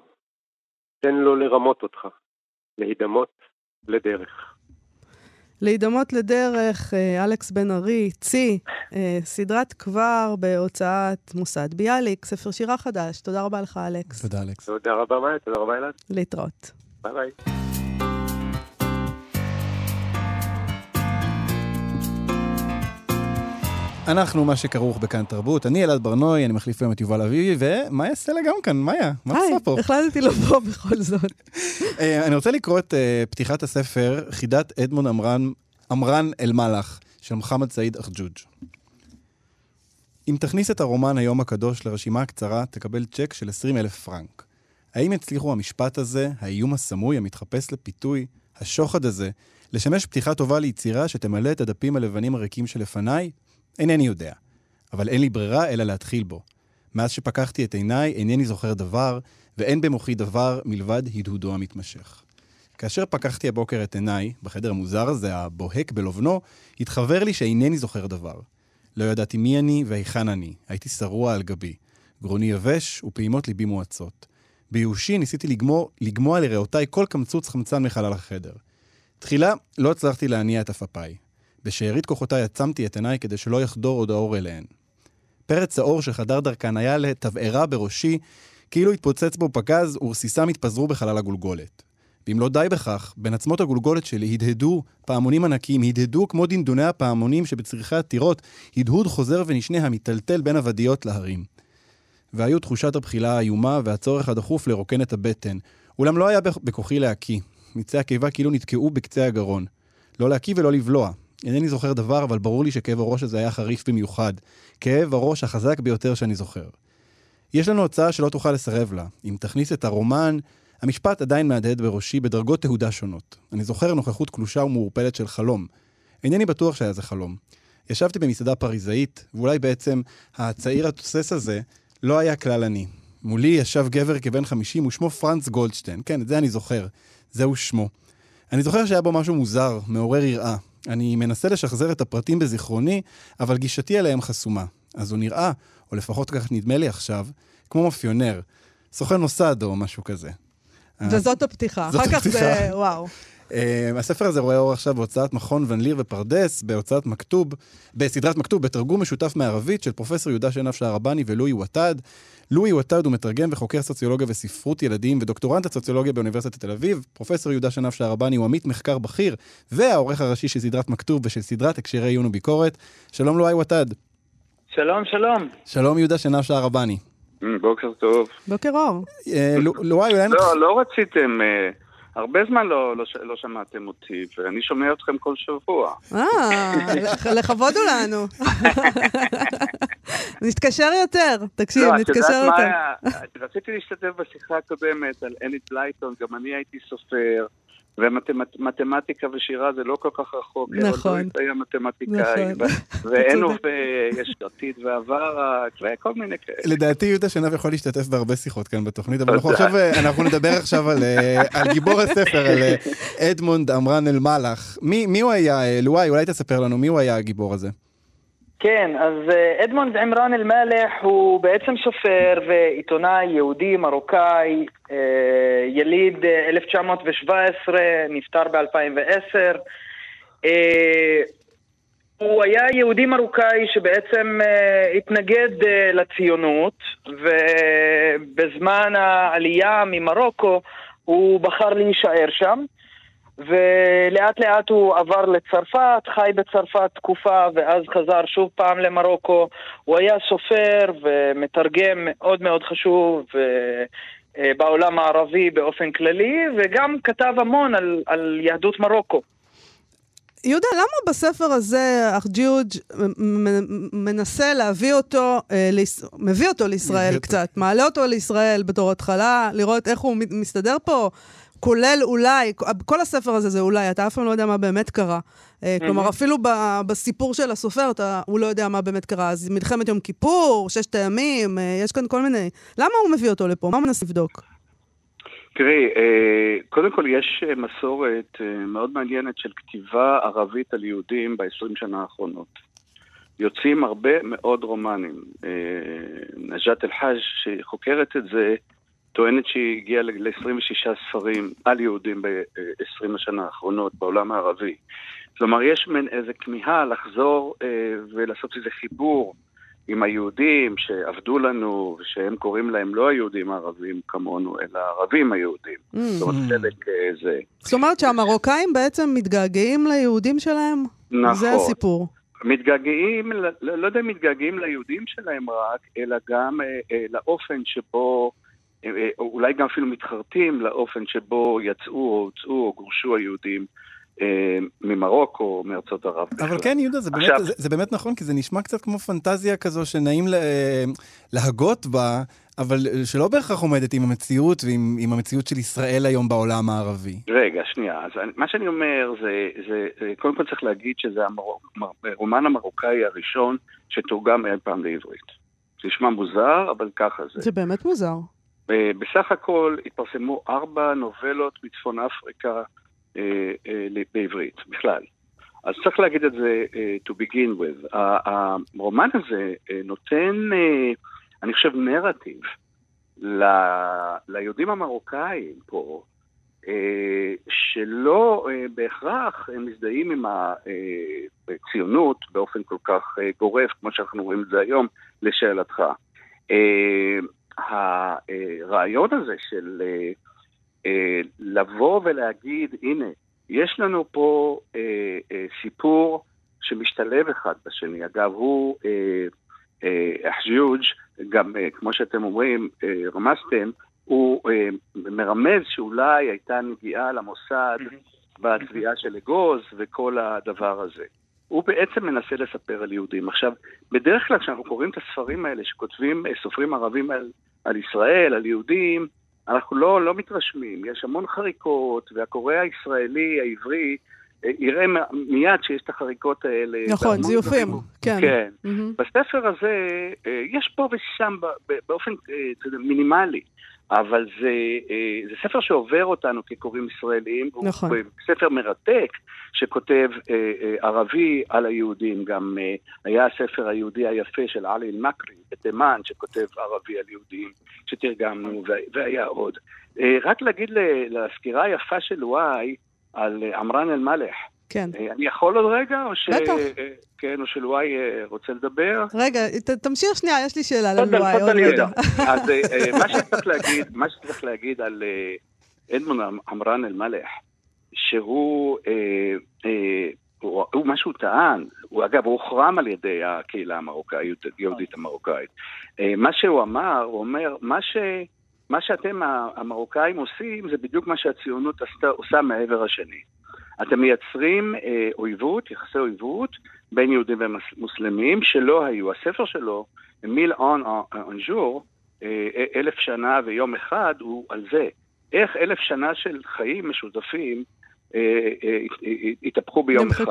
תן לו לרמות אותך. להידמות לדרך. להידמות לדרך, אלכס בן-ארי, צי, סדרת כבר בהוצאת מוסד ביאליק, ספר שירה חדש. תודה רבה לך, אלכס. תודה, אלכס. תודה רבה, מיה. תודה רבה, אלעד. להתראות. ביי ביי. אנחנו מה שכרוך בכאן תרבות. אני אלעד ברנוי, אני מחליף היום את יובל אביבי, ומיה סלע גם כאן. מיה, מה עושה פה? החלטתי לבוא בכל זאת. אני רוצה לקרוא את פתיחת הספר, חידת אדמון אמרן אל מלאך, של מוחמד סעיד אחג'וג'. אם תכניס את הרומן היום הקדוש לרשימה הקצרה, תקבל צ'ק של 20,000 פרנק. האם יצליחו המשפט הזה, האיום הסמוי המתחפש לפיתוי, השוחד הזה, לשמש פתיחה טובה ליצירה שתמלא את הדפים הלבנים הריקים שלפניי? אינני יודע, אבל אין לי ברירה אלא להתחיל בו. מאז שפקחתי את עיניי, אינני זוכר דבר, ואין במוחי דבר מלבד הדהודו המתמשך. כאשר פקחתי הבוקר את עיניי, בחדר המוזר הזה, הבוהק בלובנו, התחבר לי שאינני זוכר דבר. לא ידעתי מי אני והיכן אני, הייתי שרוע על גבי, גרוני יבש ופעימות ליבי מועצות. ביושי ניסיתי לגמוע לראותיי כל קמצוץ חמצן מחלל החדר. תחילה לא הצלחתי להניע את אפפיי. בשארית כוחותיי עצמתי את עיניי כדי שלא יחדור עוד האור אליהן. פרץ האור שחדר דרכן היה לתבערה בראשי, כאילו התפוצץ בו פגז ורסיסם התפזרו בחלל הגולגולת. ואם לא די בכך, בין עצמות הגולגולת שלי הדהדו פעמונים ענקים, הדהדו כמו דנדוני הפעמונים שבצריכי הטירות, הדהוד חוזר ונשנה המטלטל בין הוודיות להרים. והיו תחושת הבחילה האיומה והצורך הדחוף לרוקן את הבטן, אולם לא היה בכוחי להקיא. מצי הקיבה כאילו נתקעו בקצה הגרון. לא להקיא ולא לבלוע. אינני זוכר דבר, אבל ברור לי שכאב הראש הזה היה חריף במיוחד. כאב הראש החזק ביותר שאני זוכר. יש לנו הוצאה שלא תוכל לסרב לה. אם תכניס את הרומן, המשפט עדיין מהדהד בראשי בדרגות תהודה שונות. אני זוכר נוכחות קלושה ומעורפלת של חלום. אינני בטוח שהיה זה חלום. ישבתי במסעדה פריזאית, ואולי בעצם הצעיר התוסס הזה לא היה כלל אני. מולי ישב גבר כבן 50, ושמו פרנץ גולדשטיין. כן, את זה אני זוכר. זהו שמו. אני זוכר שהיה בו משהו מוזר, מעורר יראה. אני מנסה לשחזר את הפרטים בזיכרוני, אבל גישתי אליהם חסומה. אז הוא נראה, או לפחות כך נדמה לי עכשיו, כמו מפיונר, סוכן מוסד או משהו כזה. וזאת הפתיחה. אחר כך זה, וואו. הספר הזה רואה אור עכשיו בהוצאת מכון ון ליר ופרדס, בהוצאת מכתוב, בסדרת מכתוב, בתרגום משותף מערבית של פרופסור יהודה שנהב שהרבני ולואי ותד. לואי ותד הוא מתרגם וחוקר סוציולוגיה וספרות ילדים ודוקטורנט לסוציולוגיה באוניברסיטת תל אביב. פרופסור יהודה שנהב שהרבני הוא עמית מחקר בכיר והעורך הראשי של סדרת מכתוב ושל סדרת הקשרי עיון וביקורת. שלום לואי ותד. שלום, שלום. שלום יהודה שנהב שהרבני. בוקר טוב. בוקר אור. לואי, לא רציתם... הרבה זמן לא שמעתם אותי, ואני שומע אתכם כל שבוע. לכבודו לנו. נתקשר יותר, תקשיב, נתקשר יותר. רציתי להשתתף בשיחה הקודמת על אלית בלייטון, גם אני הייתי סופר, ומתמטיקה ושירה זה לא כל כך רחוק. נכון. ואין יש עתיד ועבר, כל מיני כאלה. לדעתי יהודה שנהב יכול להשתתף בהרבה שיחות כאן בתוכנית, אבל אנחנו נדבר עכשיו על גיבור הספר, על אדמונד אמרן אל מלאך. מי הוא היה, לואי? אולי תספר לנו מי הוא היה הגיבור הזה. כן, אז אדמונד אמרן אל מלאך הוא בעצם סופר ועיתונאי יהודי מרוקאי, יליד 1917, נפטר ב-2010. הוא היה יהודי מרוקאי שבעצם התנגד לציונות, ובזמן העלייה ממרוקו הוא בחר להישאר שם. ולאט לאט הוא עבר לצרפת, חי בצרפת תקופה ואז חזר שוב פעם למרוקו. הוא היה סופר ומתרגם מאוד מאוד חשוב בעולם הערבי באופן כללי, וגם כתב המון על יהדות מרוקו. יהודה, למה בספר הזה ארג'יוג' מנסה להביא אותו, מביא אותו לישראל קצת, מעלה אותו לישראל בתור התחלה, לראות איך הוא מסתדר פה, כולל אולי, כל הספר הזה זה אולי, אתה אף פעם לא יודע מה באמת קרה. כלומר, אפילו בסיפור של הסופר, הוא לא יודע מה באמת קרה. אז מלחמת יום כיפור, 6 הימים, יש כאן כל מיני. למה הוא מביא אותו לפה? מה מנסה לבדוק? תראי, קודם כל יש מסורת מאוד מעניינת של כתיבה ערבית על יהודים ב-20 שנה האחרונות. יוצאים הרבה מאוד רומנים. נג'את אל-חאג' שחוקרת את זה, טוענת שהיא הגיעה ל-26 ספרים על יהודים ב-20 השנה האחרונות בעולם הערבי. כלומר, יש מן איזה כמיהה לחזור ולעשות איזה חיבור עם היהודים שעבדו לנו, שהם קוראים להם לא היהודים הערבים כמונו, אלא הערבים היהודים. זאת אומרת שהמרוקאים בעצם מתגעגעים ליהודים שלהם? נכון. זה הסיפור. מתגעגעים, לא יודע אם מתגעגעים ליהודים שלהם רק, אלא גם לאופן שבו אולי גם אפילו מתחרטים לאופן שבו יצאו או הוצאו או גורשו היהודים ממרוקו או מארצות ערב. אבל כן, יהודה, זה באמת נכון, כי זה נשמע קצת כמו פנטזיה כזו שנעים להגות בה, אבל שלא בהכרח עומדת עם המציאות ועם המציאות של ישראל היום בעולם הערבי. רגע, שנייה. אז מה שאני אומר זה קודם כל צריך להגיד שזה הרומן המרוקאי הראשון שתורגם אי פעם לעברית. זה נשמע מוזר, אבל ככה זה. זה באמת מוזר. בסך הכל התפרסמו 4 נובלות מצפון אפריקה בעברית, בכלל. אז צריך להגיד את זה to begin with. הרומן הזה נותן, אני חושב, נרטיב ליהודים המרוקאים פה, שלא בהכרח הם מזדהים עם הציונות באופן כל כך גורף, כמו שאנחנו רואים את זה היום, לשאלתך. הרעיון הזה של לבוא ולהגיד, הנה, יש לנו פה סיפור שמשתלב אחד בשני. אגב, הוא ארג'יוג' גם כמו שאתם אומרים, רמזתם, הוא מרמז שאולי הייתה נגיעה למוסד בתביעה של אגוז וכל הדבר הזה. הוא בעצם מנסה לספר על יהודים. עכשיו, בדרך כלל כשאנחנו קוראים את הספרים האלה שכותבים סופרים ערבים על ישראל, על יהודים, אנחנו לא מתרשמים. יש המון חריקות, והקורא הישראלי, העברי, יראה מיד שיש את החריקות האלה. נכון, זיופים. כן. כן. Mm-hmm. בספר הזה יש פה ושם באופן מינימלי, אבל זה ספר שעובר אותנו כקוראים ישראלים, נכון. הוא ספר מרתק שכותב ערבי על היהודים, גם היה הספר היהודי היפה של עלי אלמקרי, בתימן, שכותב ערבי על יהודים, שתרגמנו, והיה עוד. רק להגיד לסקירה היפה של לואי, על עמרן אל-מלח. כן. אני יכול עוד רגע, או ש... בטח. כן, או שלואי רוצה לדבר. רגע, תמשיך שנייה, יש לי שאלה ללואי. עוד רגע. אז מה שצריך להגיד על אדמונד עמרן אל-מלח, שהוא, מה שהוא טען, אגב, הוא הוחרם על ידי הקהילה היהודית המרוקאית. מה שהוא אמר, הוא אומר, מה שאתם המרוקאים עושים, זה בדיוק מה שהציונות עושה מעבר השני. אתם מייצרים אויבות, יחסי אויבות, בין יהודים ומוסלמים, שלא היו. הספר שלו, מיל אנג'ור, 1000 שנה ויום אחד, הוא על זה. איך 1000 שנה של חיים משותפים התהפכו ביום אחד.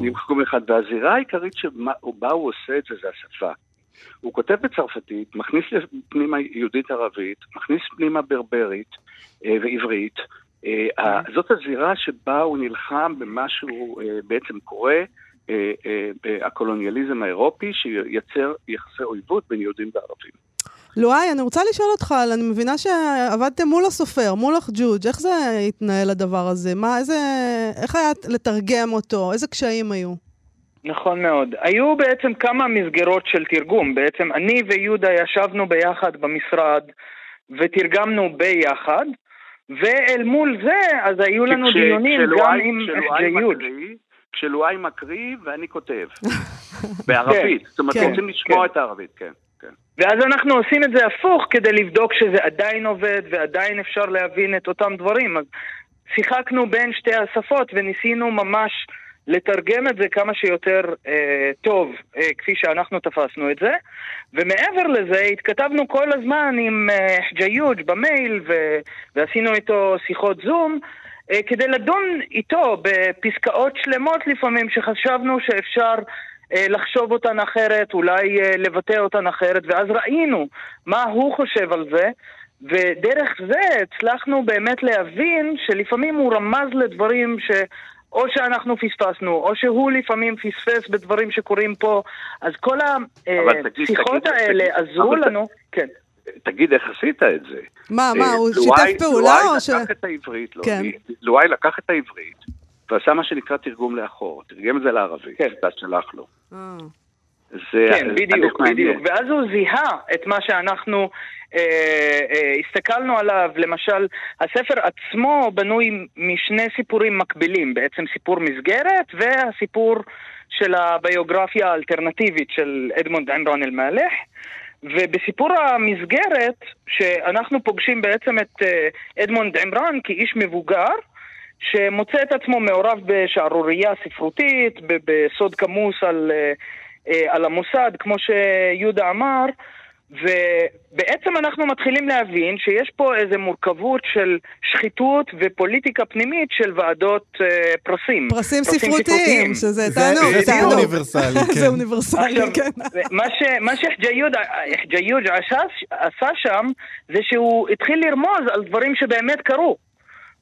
נמחקו ביום אחד. והזירה העיקרית שבה הוא עושה את זה, זה השפה. הוא כותב בצרפתית, מכניס פנימה יהודית ערבית, מכניס פנימה ברברית ועברית. זאת הזירה שבה הוא נלחם במה שהוא בעצם קורא הקולוניאליזם האירופי, שיצר יחסי אויבות בין יהודים וערבים. לואי, אני רוצה לשאול אותך, אני מבינה שעבדתם מול הסופר, מול ארג'יוג', איך זה התנהל הדבר הזה? איך היה לתרגם אותו? איזה קשיים היו? נכון מאוד. היו בעצם כמה מסגרות של תרגום. בעצם אני ויהודה ישבנו ביחד במשרד ותרגמנו ביחד, ואל מול זה אז היו לנו דיונים גם עם ארג'יוג'. כשלואי מקריא ואני כותב. בערבית. זאת אומרת, רוצים לשמוע את הערבית, כן. ואז אנחנו עושים את זה הפוך כדי לבדוק שזה עדיין עובד ועדיין אפשר להבין את אותם דברים. אז שיחקנו בין שתי השפות וניסינו ממש לתרגם את זה כמה שיותר טוב, כפי שאנחנו תפסנו את זה. ומעבר לזה, התכתבנו כל הזמן עם חג'יוג' במייל, ועשינו איתו שיחות זום, כדי לדון איתו בפסקאות שלמות לפעמים, שחשבנו שאפשר לחשוב אותן אחרת, אולי לבטא אותן אחרת, ואז ראינו מה הוא חושב על זה, ודרך זה הצלחנו באמת להבין שלפעמים הוא רמז לדברים ש... או שאנחנו פספסנו, או שהוא לפעמים פספס בדברים שקורים פה. אז כל השיחות האלה עזרו לנו. כן. תגיד, איך עשית את זה? מה, הוא שיתף פעולה? לואי לקח את העברית, ועשה מה שנקרא תרגום לאחור. תרגם את זה לערבית, שאתה שלח לו. כן, בדיוק. ואז הוא זיהה את מה שאנחנו הסתכלנו עליו. למשל, הספר עצמו בנוי משני סיפורים מקבילים, בעצם סיפור מסגרת והסיפור של הביוגרפיה האלטרנטיבית של אדמונד עמרן אל-מאלח. ובסיפור המסגרת שאנחנו פוגשים בעצם את אדמונד עמרן כאיש מבוגר, שמוצא את עצמו מעורב בשערורייה ספרותית, בסוד כמוס על המוסד, כמו שיהודה אמר, ובעצם אנחנו מתחילים להבין שיש פה איזו מורכבות של שחיתות ופוליטיקה פנימית של ועדות פרסים. פרסים ספרותיים, שזה תענוג. זה אוניברסלי, כן. זה אוניברסלי, כן. מה שחג'יוג' עשה שם, זה שהוא התחיל לרמוז על דברים שבאמת קרו.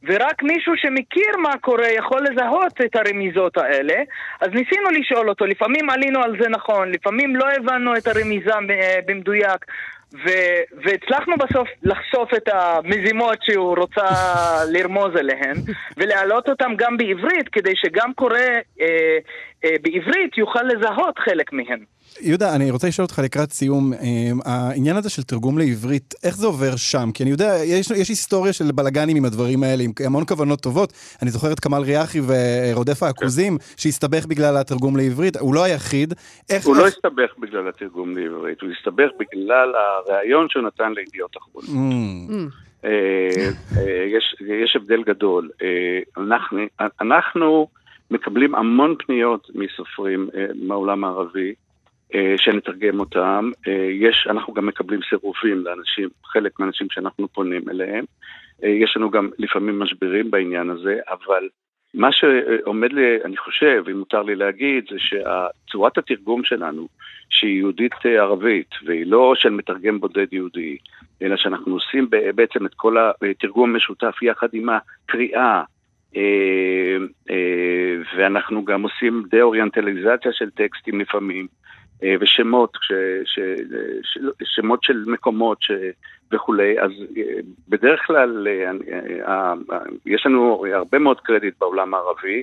ורק מישהו שמכיר מה קורה יכול לזהות את הרמיזות האלה. אז ניסינו לשאול אותו, לפעמים עלינו על זה נכון, לפעמים לא הבנו את הרמיזה במדויק, והצלחנו בסוף לחשוף את המזימות שהוא רוצה לרמוז אליהן, ולהעלות אותם גם בעברית, כדי שגם קורא בעברית יוכל לזהות חלק מהן. יהודה, אני רוצה לשאול אותך לקראת סיום, העניין הזה של תרגום לעברית, איך זה עובר שם? כי אני יודע, יש היסטוריה של בלגנים עם הדברים האלה, עם המון כוונות טובות. אני זוכר את כמל ריאחי ורודף העקוזים, שהסתבך בגלל התרגום לעברית. הוא לא היחיד. הוא לא הסתבך בגלל התרגום לעברית, הוא הסתבך בגלל הרעיון שהוא נתן לידיעות אחרונות. יש הבדל גדול. אנחנו מקבלים המון פניות מסופרים מהעולם הערבי, שנתרגם אותם. אנחנו גם מקבלים סירובים לאנשים, חלק מהאנשים שאנחנו פונים אליהם. יש לנו גם לפעמים משברים בעניין הזה, אבל מה שעומד לי, אני חושב, אם מותר לי להגיד, זה שצורת התרגום שלנו, שהיא יהודית-ערבית, והיא לא של מתרגם בודד יהודי, אלא שאנחנו עושים בעצם את כל התרגום המשותף יחד עם הקריאה, ואנחנו גם עושים דה-אוריינטליזציה של טקסטים לפעמים, ושמות שמות של מקומות וכולי. אז בדרך כלל יש לנו הרבה מאוד קרדיט בעולם הערבי,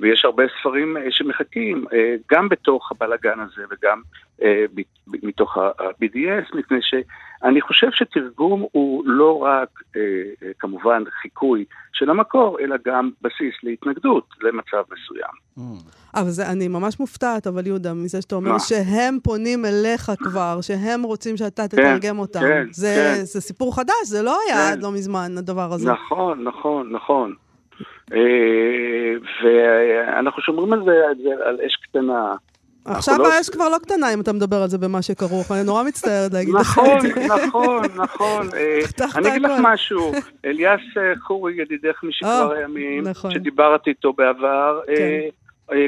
ויש הרבה ספרים שמחכים גם בתוך הבלגן הזה וגם מתוך ה-BDS, מפני שאני חושב שתרגום הוא לא רק כמובן חיקוי של המקור, אלא גם בסיס להתנגדות למצב מסוים. אבל אני ממש מופתעת, אבל יהודה, מזה שאתה אומר שהם פונים אליך כבר, שהם רוצים שאתה תתרגם אותם. זה סיפור חדש, זה לא היה עד לא מזמן הדבר הזה. נכון, נכון, נכון. ואנחנו שומרים על זה על אש קטנה. עכשיו האש כבר לא קטנה אם אתה מדבר על זה במה שכרוך, אני נורא מצטערת להגיד לך. נכון. אני אגיד לך משהו, אליעס חורי, ידידך משכבר הימים, שדיברתי איתו בעבר,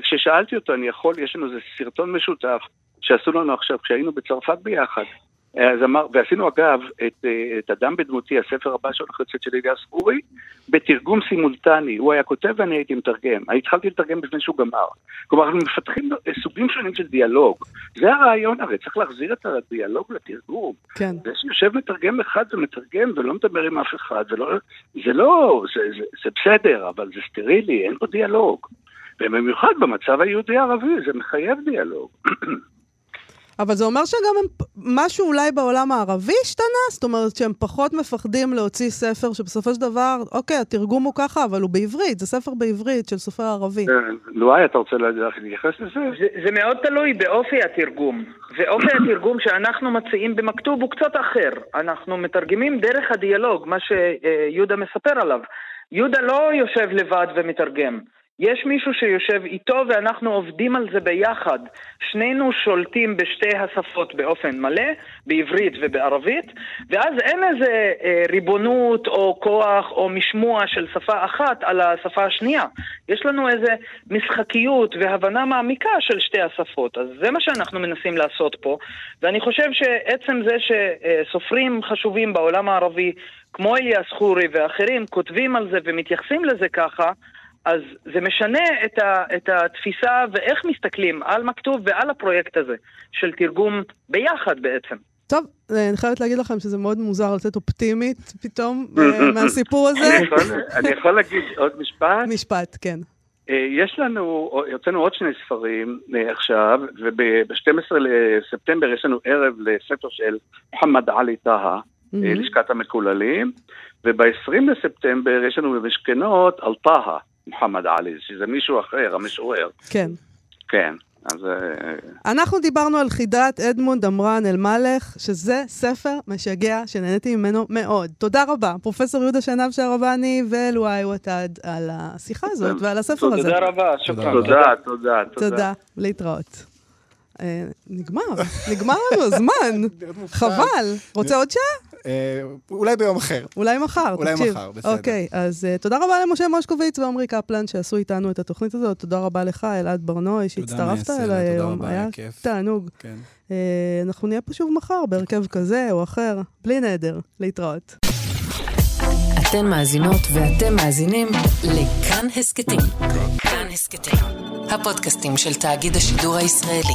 כששאלתי אותו, יש לנו איזה סרטון משותף שעשו לנו עכשיו, כשהיינו בצרפת ביחד, ועשינו אגב את אדם בדמותי, הספר הבא שהולך לצאת של אליעס חורי, בתרגום סימולטני. הוא היה כותב ואני הייתי מתרגם. אני התחלתי לתרגם לפני שהוא גמר. כלומר, אנחנו מפתחים סוגים שונים של דיאלוג. זה הרעיון, הרי צריך להחזיר את הדיאלוג לתרגום. זה שיושב מתרגם אחד ומתרגם ולא מדבר עם אף אחד, זה בסדר, אבל זה סטרילי, אין פה דיאלוג. ובמיוחד במצב היהודי הערבי, זה מחייב דיאלוג. אבל זה אומר שגם משהו אולי בעולם הערבי השתנה, זאת אומרת שהם פחות מפחדים להוציא ספר שבסופו של דבר, אוקיי, התרגום הוא ככה, אבל הוא בעברית, זה ספר בעברית של סופר ערבי. לואי, אתה רוצה להתייחס לזה? זה מאוד תלוי באופי התרגום, ואופי התרגום שאנחנו מציעים במכתוב הוא קצת אחר. אנחנו מתרגמים דרך הדיאלוג, מה שיהודה מספר עליו. יהודה לא יושב לבד ומתרגם. יש מישהו שיושב איתו ואנחנו עובדים על זה ביחד. שנינו שולטים בשתי השפות באופן מלא, בעברית ובערבית, ואז אין איזה ריבונות או כוח או משמוע של שפה אחת על השפה השנייה. יש לנו איזה משחקיות והבנה מעמיקה של שתי השפות. אז זה מה שאנחנו מנסים לעשות פה. ואני חושב שעצם זה שסופרים חשובים בעולם הערבי, כמו אליעס חורי ואחרים, כותבים על זה ומתייחסים לזה ככה, אז זה משנה את התפיסה ואיך מסתכלים על מכתוב ועל הפרויקט הזה של תרגום ביחד בעצם. טוב, אני חייבת להגיד לכם שזה מאוד מוזר לצאת אופטימית פתאום מהסיפור הזה. אני יכול להגיד עוד משפט? משפט, כן. יש לנו, יוצאנו עוד שני ספרים עכשיו, וב-12 לספטמבר יש לנו ערב לספר של מוחמד עלי טהה, לשכת המקוללים, וב-20 לספטמבר יש לנו במשכנות על טהה. מוחמד עלי, שזה מישהו אחר, המשורר. כן. כן, אז... אנחנו דיברנו על חידת אדמונד אמרן אל-מלך, שזה ספר משגע שנהניתי ממנו מאוד. תודה רבה, פרופסור יהודה שנהב שהרבני ולואי ותד על השיחה הזאת ועל הספר הזה. תודה רבה, שוקרן. תודה. להתראות. נגמר לנו הזמן, חבל. רוצה עוד שעה? אולי ביום אחר. אולי מחר, תקשיב. אוקיי, אז תודה רבה למשה מושקוביץ ועמרי קפלן שעשו איתנו את התוכנית הזאת. תודה רבה לך, אלעד ברנוי, שהצטרפת אליי היום. היה תענוג. אנחנו נהיה פה שוב מחר בהרכב כזה או אחר, בלי נדר, להתראות. אתן מאזינות ואתם מאזינים לכאן הסקטים. כאן הסקטים, הפודקאסטים של תאגיד השידור הישראלי.